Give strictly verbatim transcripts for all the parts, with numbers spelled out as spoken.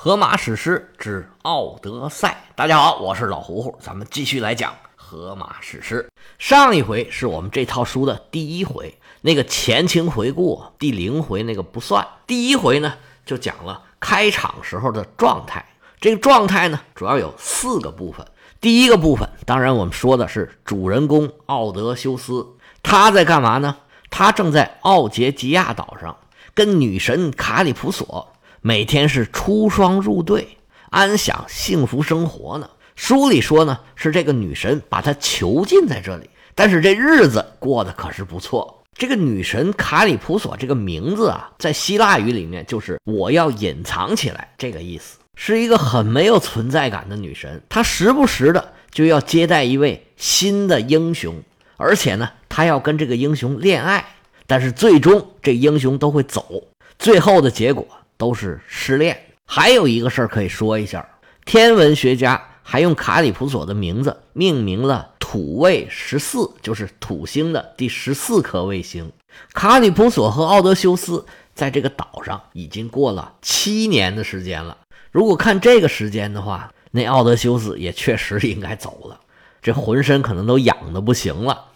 荷马史诗之奥德赛。大家好，我是老胡胡，咱们继续来讲荷马史诗。上一回是我们这套书的第一回，那个前情回顾第零回那个不算。第一回呢就讲了开场时候的状态，这个状态呢主要有四个部分。第一个部分当然我们说的是主人公奥德修斯，他在干嘛呢？他正在奥杰吉亚岛上跟女神卡里普索每天是出双入对，安享幸福生活呢。书里说呢，是这个女神把她囚禁在这里，但是这日子过得可是不错。这个女神卡里普索这个名字啊，在希腊语里面就是我要隐藏起来这个意思，是一个很没有存在感的女神。她时不时的就要接待一位新的英雄，而且呢，她要跟这个英雄恋爱，但是最终这英雄都会走，最后的结果都是失恋。还有一个事儿可以说一下，天文学家还用卡里普索的名字命名了土卫十四，就是土星的第十四颗卫星。卡里普索和奥德修斯在这个岛上已经过了七年的时间了。如果看这个时间的话，那奥德修斯也确实应该走了，这浑身可能都痒得不行了。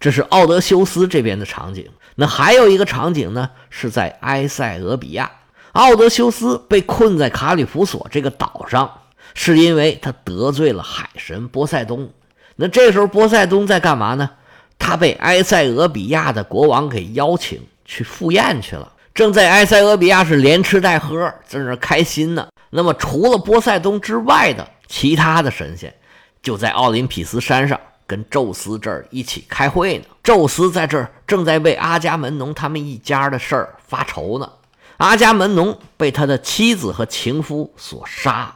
这是奥德修斯这边的场景。那还有一个场景呢，是在埃塞俄比亚。奥德修斯被困在卡里普索这个岛上，是因为他得罪了海神波塞冬。那这时候波塞冬在干嘛呢？他被埃塞俄比亚的国王给邀请去赴宴去了，正在埃塞俄比亚是连吃带喝，在那开心呢。那么除了波塞冬之外的其他的神仙，就在奥林匹斯山上跟宙斯这儿一起开会呢。宙斯在这儿正在为阿伽门农他们一家的事儿发愁呢。阿伽门农被他的妻子和情夫所杀，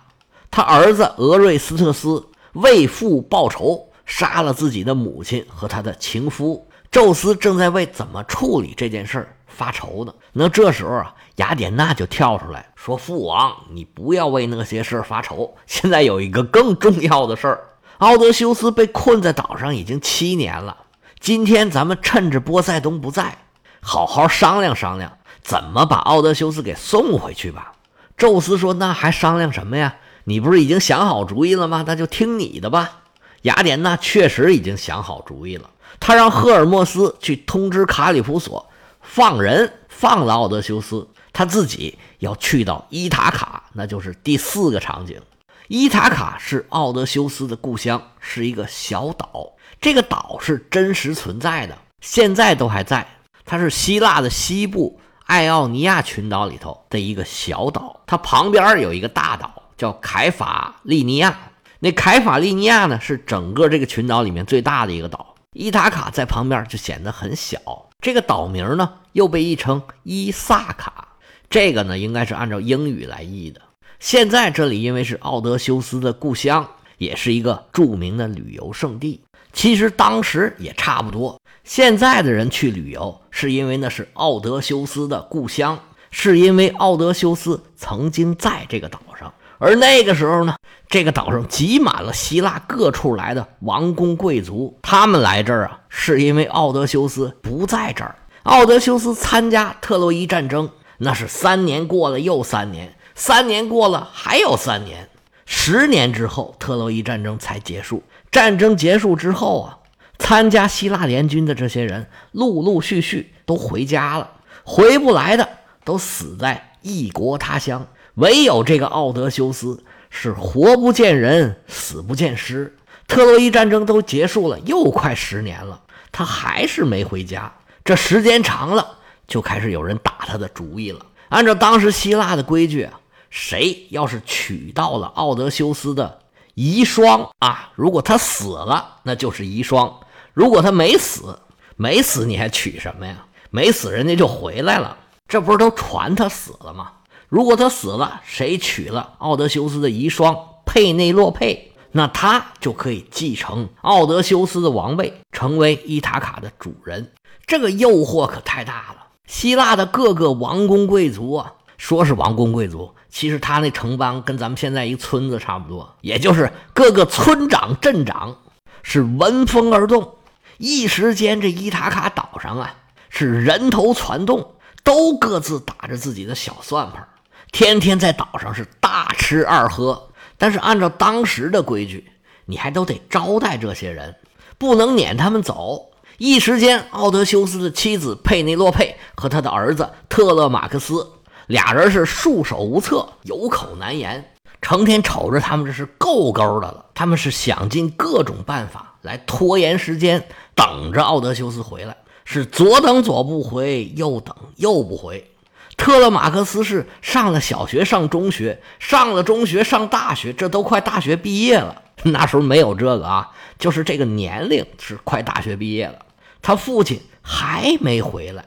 他儿子俄瑞斯特斯为父报仇，杀了自己的母亲和他的情夫。宙斯正在为怎么处理这件事儿发愁呢。那这时候啊，雅典娜就跳出来说，父王，你不要为那些事儿发愁，现在有一个更重要的事儿。奥德修斯被困在岛上已经七年了，今天咱们趁着波塞冬不在，好好商量商量怎么把奥德修斯给送回去吧。宙斯说，那还商量什么呀？你不是已经想好主意了吗？那就听你的吧。雅典娜确实已经想好主意了，她让赫尔墨斯去通知卡里普索放人，放了奥德修斯，她自己要去到伊塔卡，那就是第四个场景。伊塔卡是奥德修斯的故乡，是一个小岛，这个岛是真实存在的，现在都还在，它是希腊的西部爱奥尼亚群岛里头的一个小岛，它旁边有一个大岛叫凯法利尼亚。那凯法利尼亚呢，是整个这个群岛里面最大的一个岛，伊塔卡在旁边就显得很小。这个岛名呢又被译成伊萨卡，这个呢应该是按照英语来译的。现在这里因为是奥德修斯的故乡，也是一个著名的旅游胜地。其实当时也差不多，现在的人去旅游是因为那是奥德修斯的故乡，是因为奥德修斯曾经在这个岛上。而那个时候呢，这个岛上挤满了希腊各处来的王公贵族，他们来这儿啊，是因为奥德修斯不在这儿。奥德修斯参加特洛伊战争，那是三年过了又三年，三年过了还有三年，十年之后特洛伊战争才结束。战争结束之后啊，参加希腊联军的这些人陆陆续续都回家了，回不来的都死在异国他乡，唯有这个奥德修斯是活不见人死不见尸。特洛伊战争都结束了又快十年了，他还是没回家。这时间长了，就开始有人打他的主意了。按照当时希腊的规矩啊，谁要是娶到了奥德修斯的遗孀啊，如果他死了那就是遗孀，如果他没死，没死你还娶什么呀？没死人家就回来了，这不是都传他死了吗？如果他死了，谁娶了奥德修斯的遗孀佩内洛佩，那他就可以继承奥德修斯的王位，成为伊塔卡的主人。这个诱惑可太大了，希腊的各个王公贵族啊，说是王公贵族，其实他那城邦跟咱们现在一村子差不多，也就是各个村长镇长是闻风而动。一时间这伊塔卡岛上啊，是人头攒动，都各自打着自己的小算盘，天天在岛上是大吃二喝，但是按照当时的规矩，你还都得招待这些人，不能撵他们走。一时间，奥德修斯的妻子佩内洛佩和他的儿子特勒马克斯俩人是束手无策，有口难言，成天瞅着他们这是够够的了。他们是想尽各种办法来拖延时间，等着奥德修斯回来，是左等左不回，右等右不回。特勒马克斯是上了小学上中学，上了中学上大学，这都快大学毕业了，那时候没有这个啊，就是这个年龄是快大学毕业了，他父亲还没回来。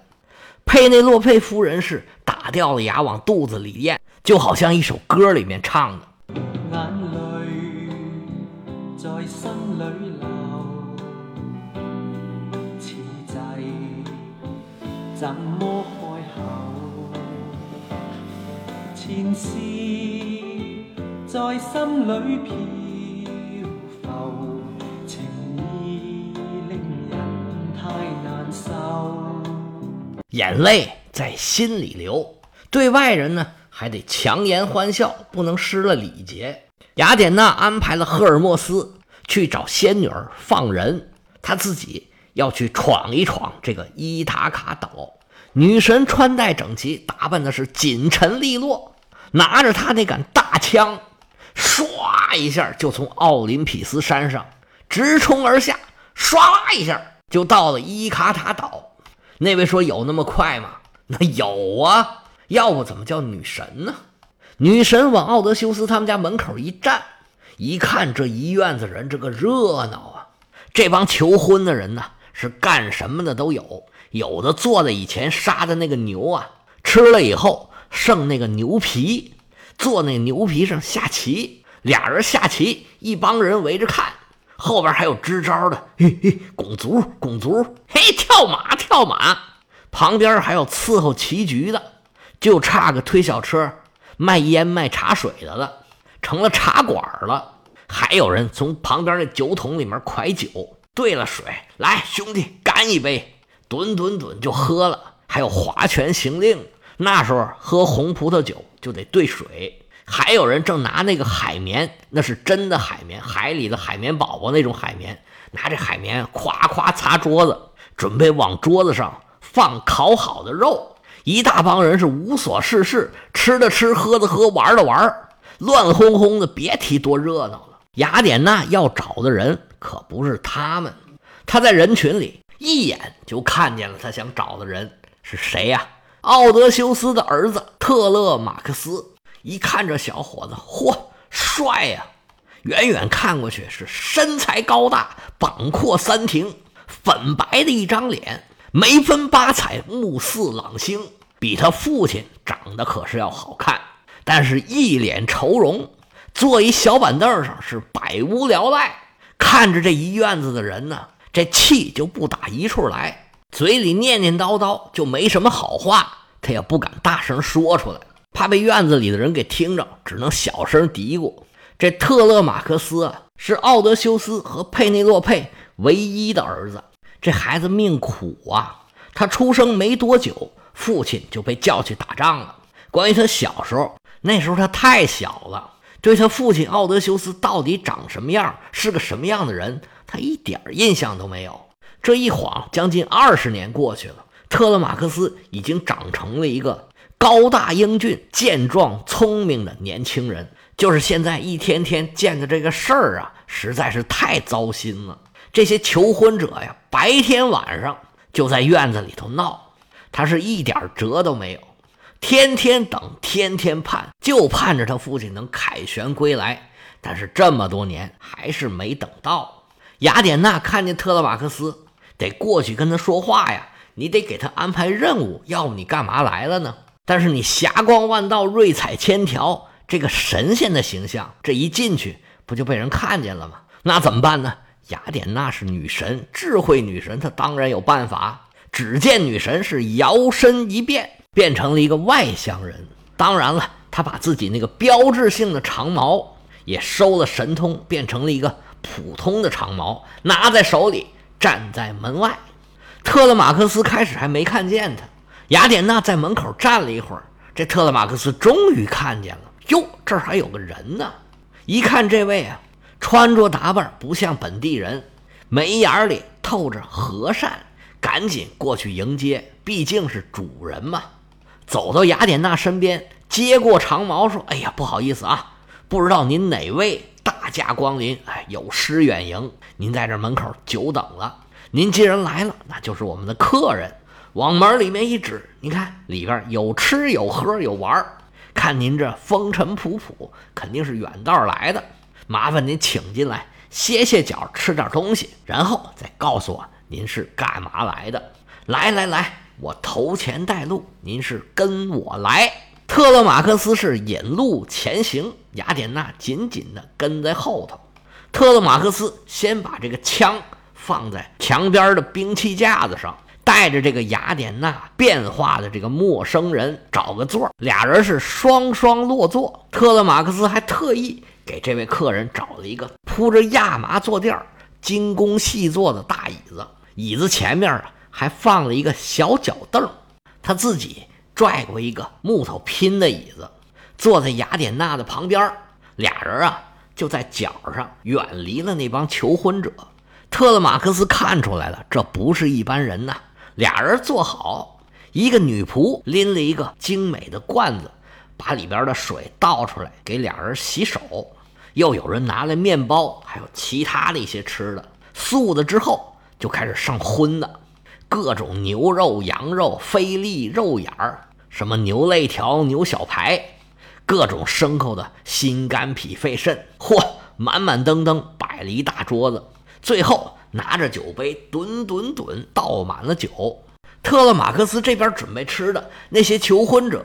佩内洛佩夫人是打掉了牙往肚子里咽，就好像一首歌里面唱的，眼泪在心里流，此际怎么开口，前事在心里飘，眼泪在心里流，对外人呢还得强颜欢笑，不能失了礼节。雅典娜安排了赫尔墨斯去找仙女儿放人，她自己要去闯一闯这个伊塔卡岛。女神穿戴整齐，打扮的是紧沉利落，拿着她那杆大枪，唰一下就从奥林匹斯山上直冲而下，唰啦一下就到了伊卡塔岛。那位说有那么快吗？那有啊，要不怎么叫女神呢？女神往奥德修斯他们家门口一站，一看这一院子人这个热闹啊，这帮求婚的人呢、啊、是干什么的都有，有的做的以前杀的那个牛啊，吃了以后剩那个牛皮，做那牛皮上下棋，俩人下棋，一帮人围着看，后边还有支招的，嘿嘿，拱足拱足，嘿，跳马跳马，旁边还有伺候棋局的，就差个推小车卖烟卖茶水的了，成了茶馆了。还有人从旁边那酒桶里面蒯酒，兑了水，来兄弟干一杯，吨吨吨就喝了。还有划拳行令，那时候喝红葡萄酒就得兑水。还有人正拿那个海绵，那是真的海绵，海里的海绵宝宝那种海绵，拿这海绵夸夸擦桌子，准备往桌子上放烤好的肉。一大帮人是无所事事，吃的吃，喝的喝，玩的玩，乱哄哄的，别提多热闹了。雅典娜要找的人可不是他们，她在人群里一眼就看见了她想找的人是谁呀、啊？奥德修斯的儿子特勒马克斯。一看这小伙子，嚯，帅呀、啊！远远看过去是身材高大，膀阔三庭，粉白的一张脸，眉分八彩，目似朗星，比他父亲长得可是要好看，但是一脸愁容，坐一小板凳上是百无聊赖，看着这一院子的人呢，这气就不打一处来，嘴里念念叨叨，就没什么好话，他也不敢大声说出来。怕被院子里的人给听着，只能小声嘀咕。这特勒马克斯啊，是奥德修斯和佩内洛佩唯一的儿子。这孩子命苦啊，他出生没多久，父亲就被叫去打仗了。关于他小时候，那时候他太小了，对他父亲奥德修斯到底长什么样，是个什么样的人，他一点印象都没有。这一晃将近二十年过去了，特勒马克斯已经长成了一个高大英俊、健壮聪明的年轻人，就是现在一天天见的这个事儿啊，实在是太糟心了。这些求婚者呀，白天晚上就在院子里头闹，他是一点辙都没有，天天等，天天盼，就盼着他父亲能凯旋归来，但是这么多年还是没等到。雅典娜看见特勒马克斯，得过去跟他说话呀，你得给他安排任务，要不你干嘛来了呢？但是你霞光万道，瑞彩千条，这个神仙的形象，这一进去不就被人看见了吗？那怎么办呢？雅典娜是女神，智慧女神，她当然有办法。只见女神是摇身一变，变成了一个外乡人。当然了，她把自己那个标志性的长矛也收了神通，变成了一个普通的长矛，拿在手里站在门外。特勒马克斯开始还没看见她，雅典娜在门口站了一会儿，这特勒马克思终于看见了，哟，这儿还有个人呢。一看这位啊，穿着打扮不像本地人，眉眼里透着和善，赶紧过去迎接，毕竟是主人嘛。走到雅典娜身边，接过长矛说：“哎呀，不好意思啊，不知道您哪位大驾光临，哎，有失远迎，您在这门口久等了。您既然来了，那就是我们的客人。”往门里面一指，你看里边有吃有喝有玩，看您这风尘仆仆，肯定是远道来的，麻烦您请进来歇歇脚，吃点东西，然后再告诉我您是干嘛来的。来来来，我头前带路，您是跟我来。特勒马克思是引路前行，雅典娜紧紧地跟在后头。特勒马克思先把这个枪放在墙边的兵器架子上，带着这个雅典娜变化的这个陌生人找个座，俩人是双双落座。特勒马克思还特意给这位客人找了一个铺着亚麻坐垫、精工细作的大椅子，椅子前面啊还放了一个小脚凳，他自己拽过一个木头拼的椅子，坐在雅典娜的旁边。俩人啊就在角上远离了那帮求婚者。特勒马克思看出来了，这不是一般人呐。俩人坐好，一个女仆拎了一个精美的罐子，把里边的水倒出来给俩人洗手，又有人拿来面包还有其他的一些吃的。素的之后就开始上荤的，各种牛肉、羊肉、菲力、肉眼儿，什么牛肋条、牛小排，各种牲口的心肝脾肺肾，嚯，满满登登摆了一大桌子。最后拿着酒杯吨吨吨倒满了酒。特勒马克思这边准备吃的，那些求婚者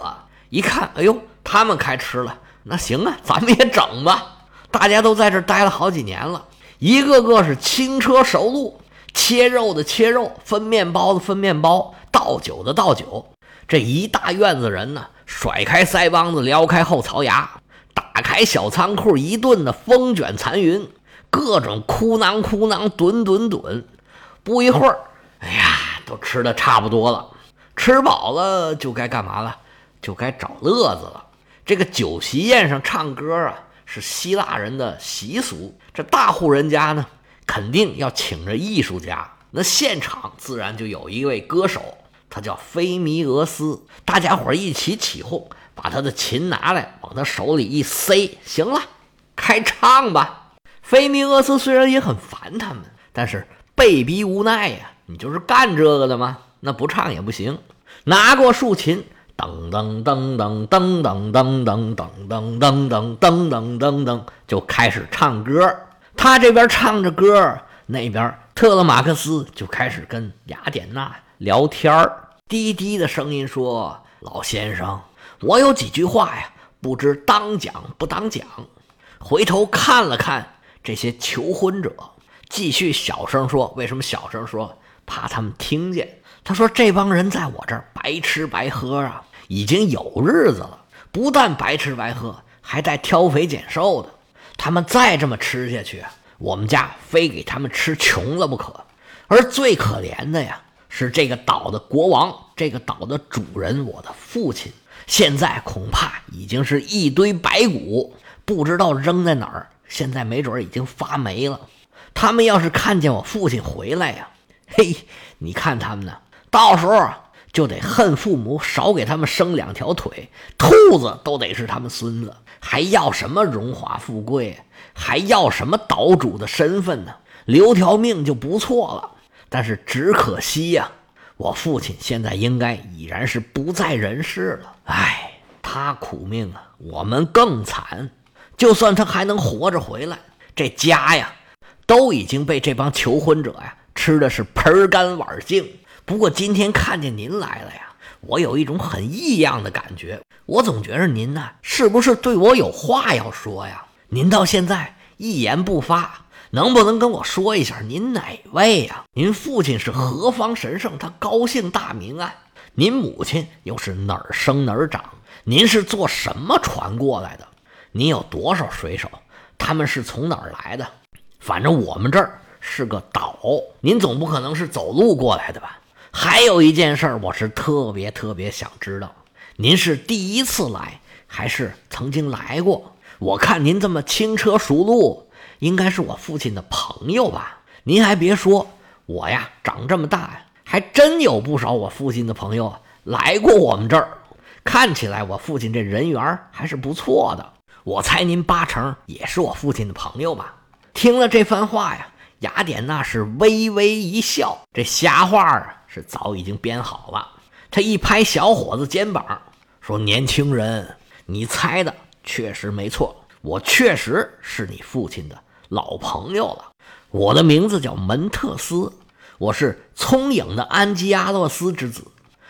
一看，哎呦，他们开吃了，那行啊，咱们也整吧。大家都在这待了好几年了，一个个是轻车熟路，切肉的切肉，分面包的分面包，倒酒的倒酒。这一大院子人呢，甩开腮帮子，撩开后槽牙，打开小仓库，一顿的风卷残云，各种哭囊哭囊，吨吨吨。不一会儿，哎呀，都吃的差不多了，吃饱了就该干嘛了？就该找乐子了。这个酒席宴上唱歌啊，是希腊人的习俗，这大户人家呢肯定要请着艺术家，那现场自然就有一位歌手，他叫菲弥俄斯，大家伙一起起哄，把他的琴拿来往他手里一塞，行了，开唱吧。菲弥俄斯虽然也很烦他们，但是被逼无奈呀、啊，你就是干这个的嘛，那不唱也不行。拿过竖琴，噔噔噔噔噔噔噔噔噔噔噔噔噔噔噔，就开始唱歌。他这边唱着歌，那边特勒马克思就开始跟雅典娜聊天，低低的声音说：“老先生，我有几句话呀，不知当讲不当讲。”回头看了看这些求婚者，继续小声说。为什么小声说？怕他们听见。他说：“这帮人在我这儿白吃白喝啊，已经有日子了，不但白吃白喝，还带挑肥拣瘦的。他们再这么吃下去，我们家非给他们吃穷了不可。而最可怜的呀，是这个岛的国王，这个岛的主人，我的父亲，现在恐怕已经是一堆白骨，不知道扔在哪儿，现在没准已经发霉了。他们要是看见我父亲回来呀，嘿，你看他们呢，到时候就得恨父母少给他们生两条腿，兔子都得是他们孙子，还要什么荣华富贵，还要什么岛主的身份呢？留条命就不错了。但是只可惜呀、啊，我父亲现在应该已然是不在人世了。哎，他苦命啊，我们更惨。就算他还能活着回来，这家呀，都已经被这帮求婚者呀吃的是盆干碗净。不过今天看见您来了呀，我有一种很异样的感觉，我总觉着您呢、啊，是不是对我有话要说呀？您到现在一言不发，能不能跟我说一下您哪位呀？您父亲是何方神圣，他高姓大名啊？您母亲又是哪儿生哪儿长？您是坐什么船过来的？您有多少水手？他们是从哪儿来的？反正我们这儿是个岛，您总不可能是走路过来的吧？还有一件事儿，我是特别特别想知道，您是第一次来还是曾经来过？我看您这么轻车熟路，应该是我父亲的朋友吧？您还别说，我呀长这么大呀，还真有不少我父亲的朋友来过我们这儿。看起来我父亲这人缘还是不错的，我猜您八成也是我父亲的朋友吧？听了这番话呀，雅典娜是微微一笑，这瞎话啊是早已经编好了。他一拍小伙子肩膀说：年轻人，你猜的确实没错，我确实是你父亲的老朋友了。我的名字叫门特斯，我是聪颖的安基阿洛斯之子。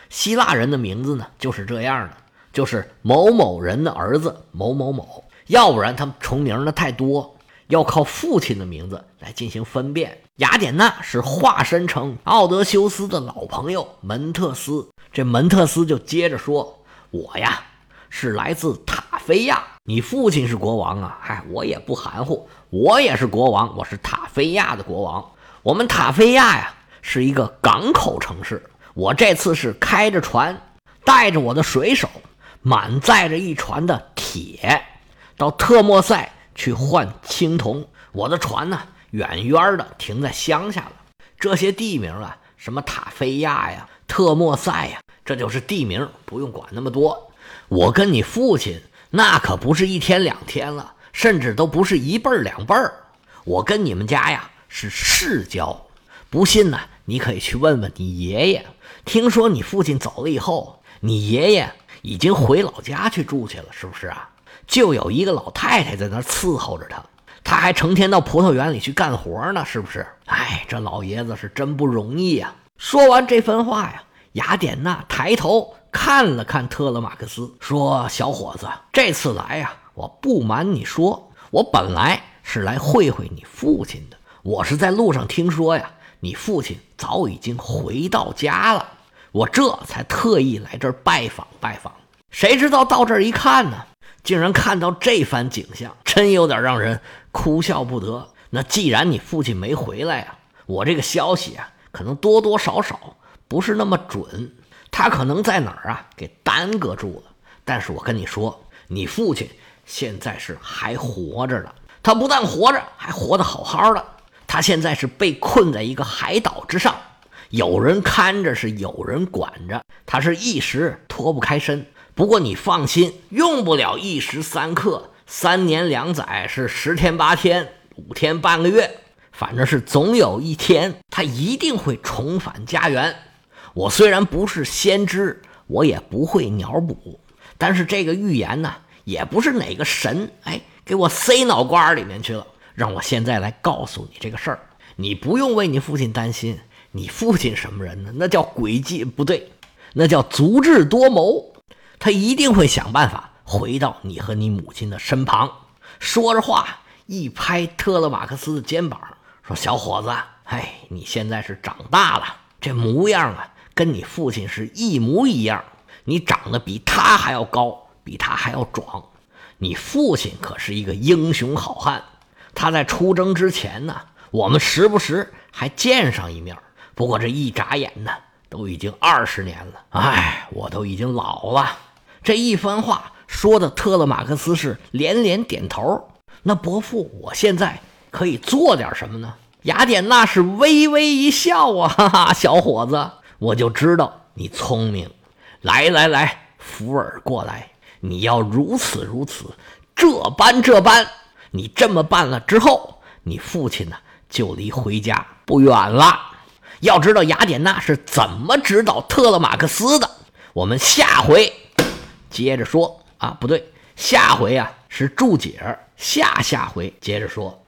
希腊人的名字呢就是这样的，就是某某人的儿子某某某，要不然他们重名的太多，要靠父亲的名字来进行分辨。雅典娜是化身成奥德修斯的老朋友门特斯，这门特斯就接着说：我呀是来自塔菲亚，你父亲是国王啊，哎，我也不含糊，我也是国王，我是塔菲亚的国王。我们塔菲亚呀是一个港口城市，我这次是开着船，带着我的水手，满载着一船的铁，到特莫塞去换青铜。我的船呢，远远的停在乡下了。这些地名啊，什么塔菲亚呀、特莫塞呀，这就是地名，不用管那么多。我跟你父亲那可不是一天两天了，甚至都不是一辈儿两辈儿。我跟你们家呀是世交，不信呢，你可以去问问你爷爷。听说你父亲走了以后，你爷爷已经回老家去住去了，是不是啊？就有一个老太太在那儿伺候着他，他还成天到葡萄园里去干活呢，是不是？哎，这老爷子是真不容易啊。说完这番话呀，雅典娜抬头看了看特勒马克斯，说：小伙子，这次来呀，我不瞒你说，我本来是来会会你父亲的，我是在路上听说呀你父亲早已经回到家了，我这才特意来这儿拜访拜访。谁知道到这儿一看呢，竟然看到这番景象，真有点让人哭笑不得。那既然你父亲没回来啊，我这个消息啊可能多多少少不是那么准，他可能在哪儿啊给耽搁住了。但是我跟你说，你父亲现在是还活着的，他不但活着，还活得好好的。他现在是被困在一个海岛之上，有人看着，是有人管着，他是一时脱不开身。不过你放心，用不了一时三刻，三年两载，是十天八天，五天半个月，反正是总有一天他一定会重返家园。我虽然不是先知，我也不会鸟补，但是这个预言呢也不是哪个神哎给我塞脑瓜里面去了，让我现在来告诉你这个事儿。你不用为你父亲担心，你父亲什么人呢？那叫诡计，不对，那叫足智多谋。他一定会想办法回到你和你母亲的身旁。说着话一拍特勒马克斯的肩膀说：小伙子，哎，你现在是长大了，这模样啊跟你父亲是一模一样，你长得比他还要高，比他还要壮。你父亲可是一个英雄好汉，他在出征之前呢，我们时不时还见上一面，不过这一眨眼呢都已经二十年了，哎，我都已经老了。这一番话说的特勒马克斯是连连点头。那伯父，我现在可以做点什么呢？雅典娜是微微一笑啊，哈哈，小伙子，我就知道你聪明，来来来，福尔过来，你要如此如此，这般这般。你这么办了之后，你父亲呢就离回家不远了。要知道雅典娜是怎么指导特勒马克斯的，我们下回接着说啊，不对，下回啊是注解，下下回接着说。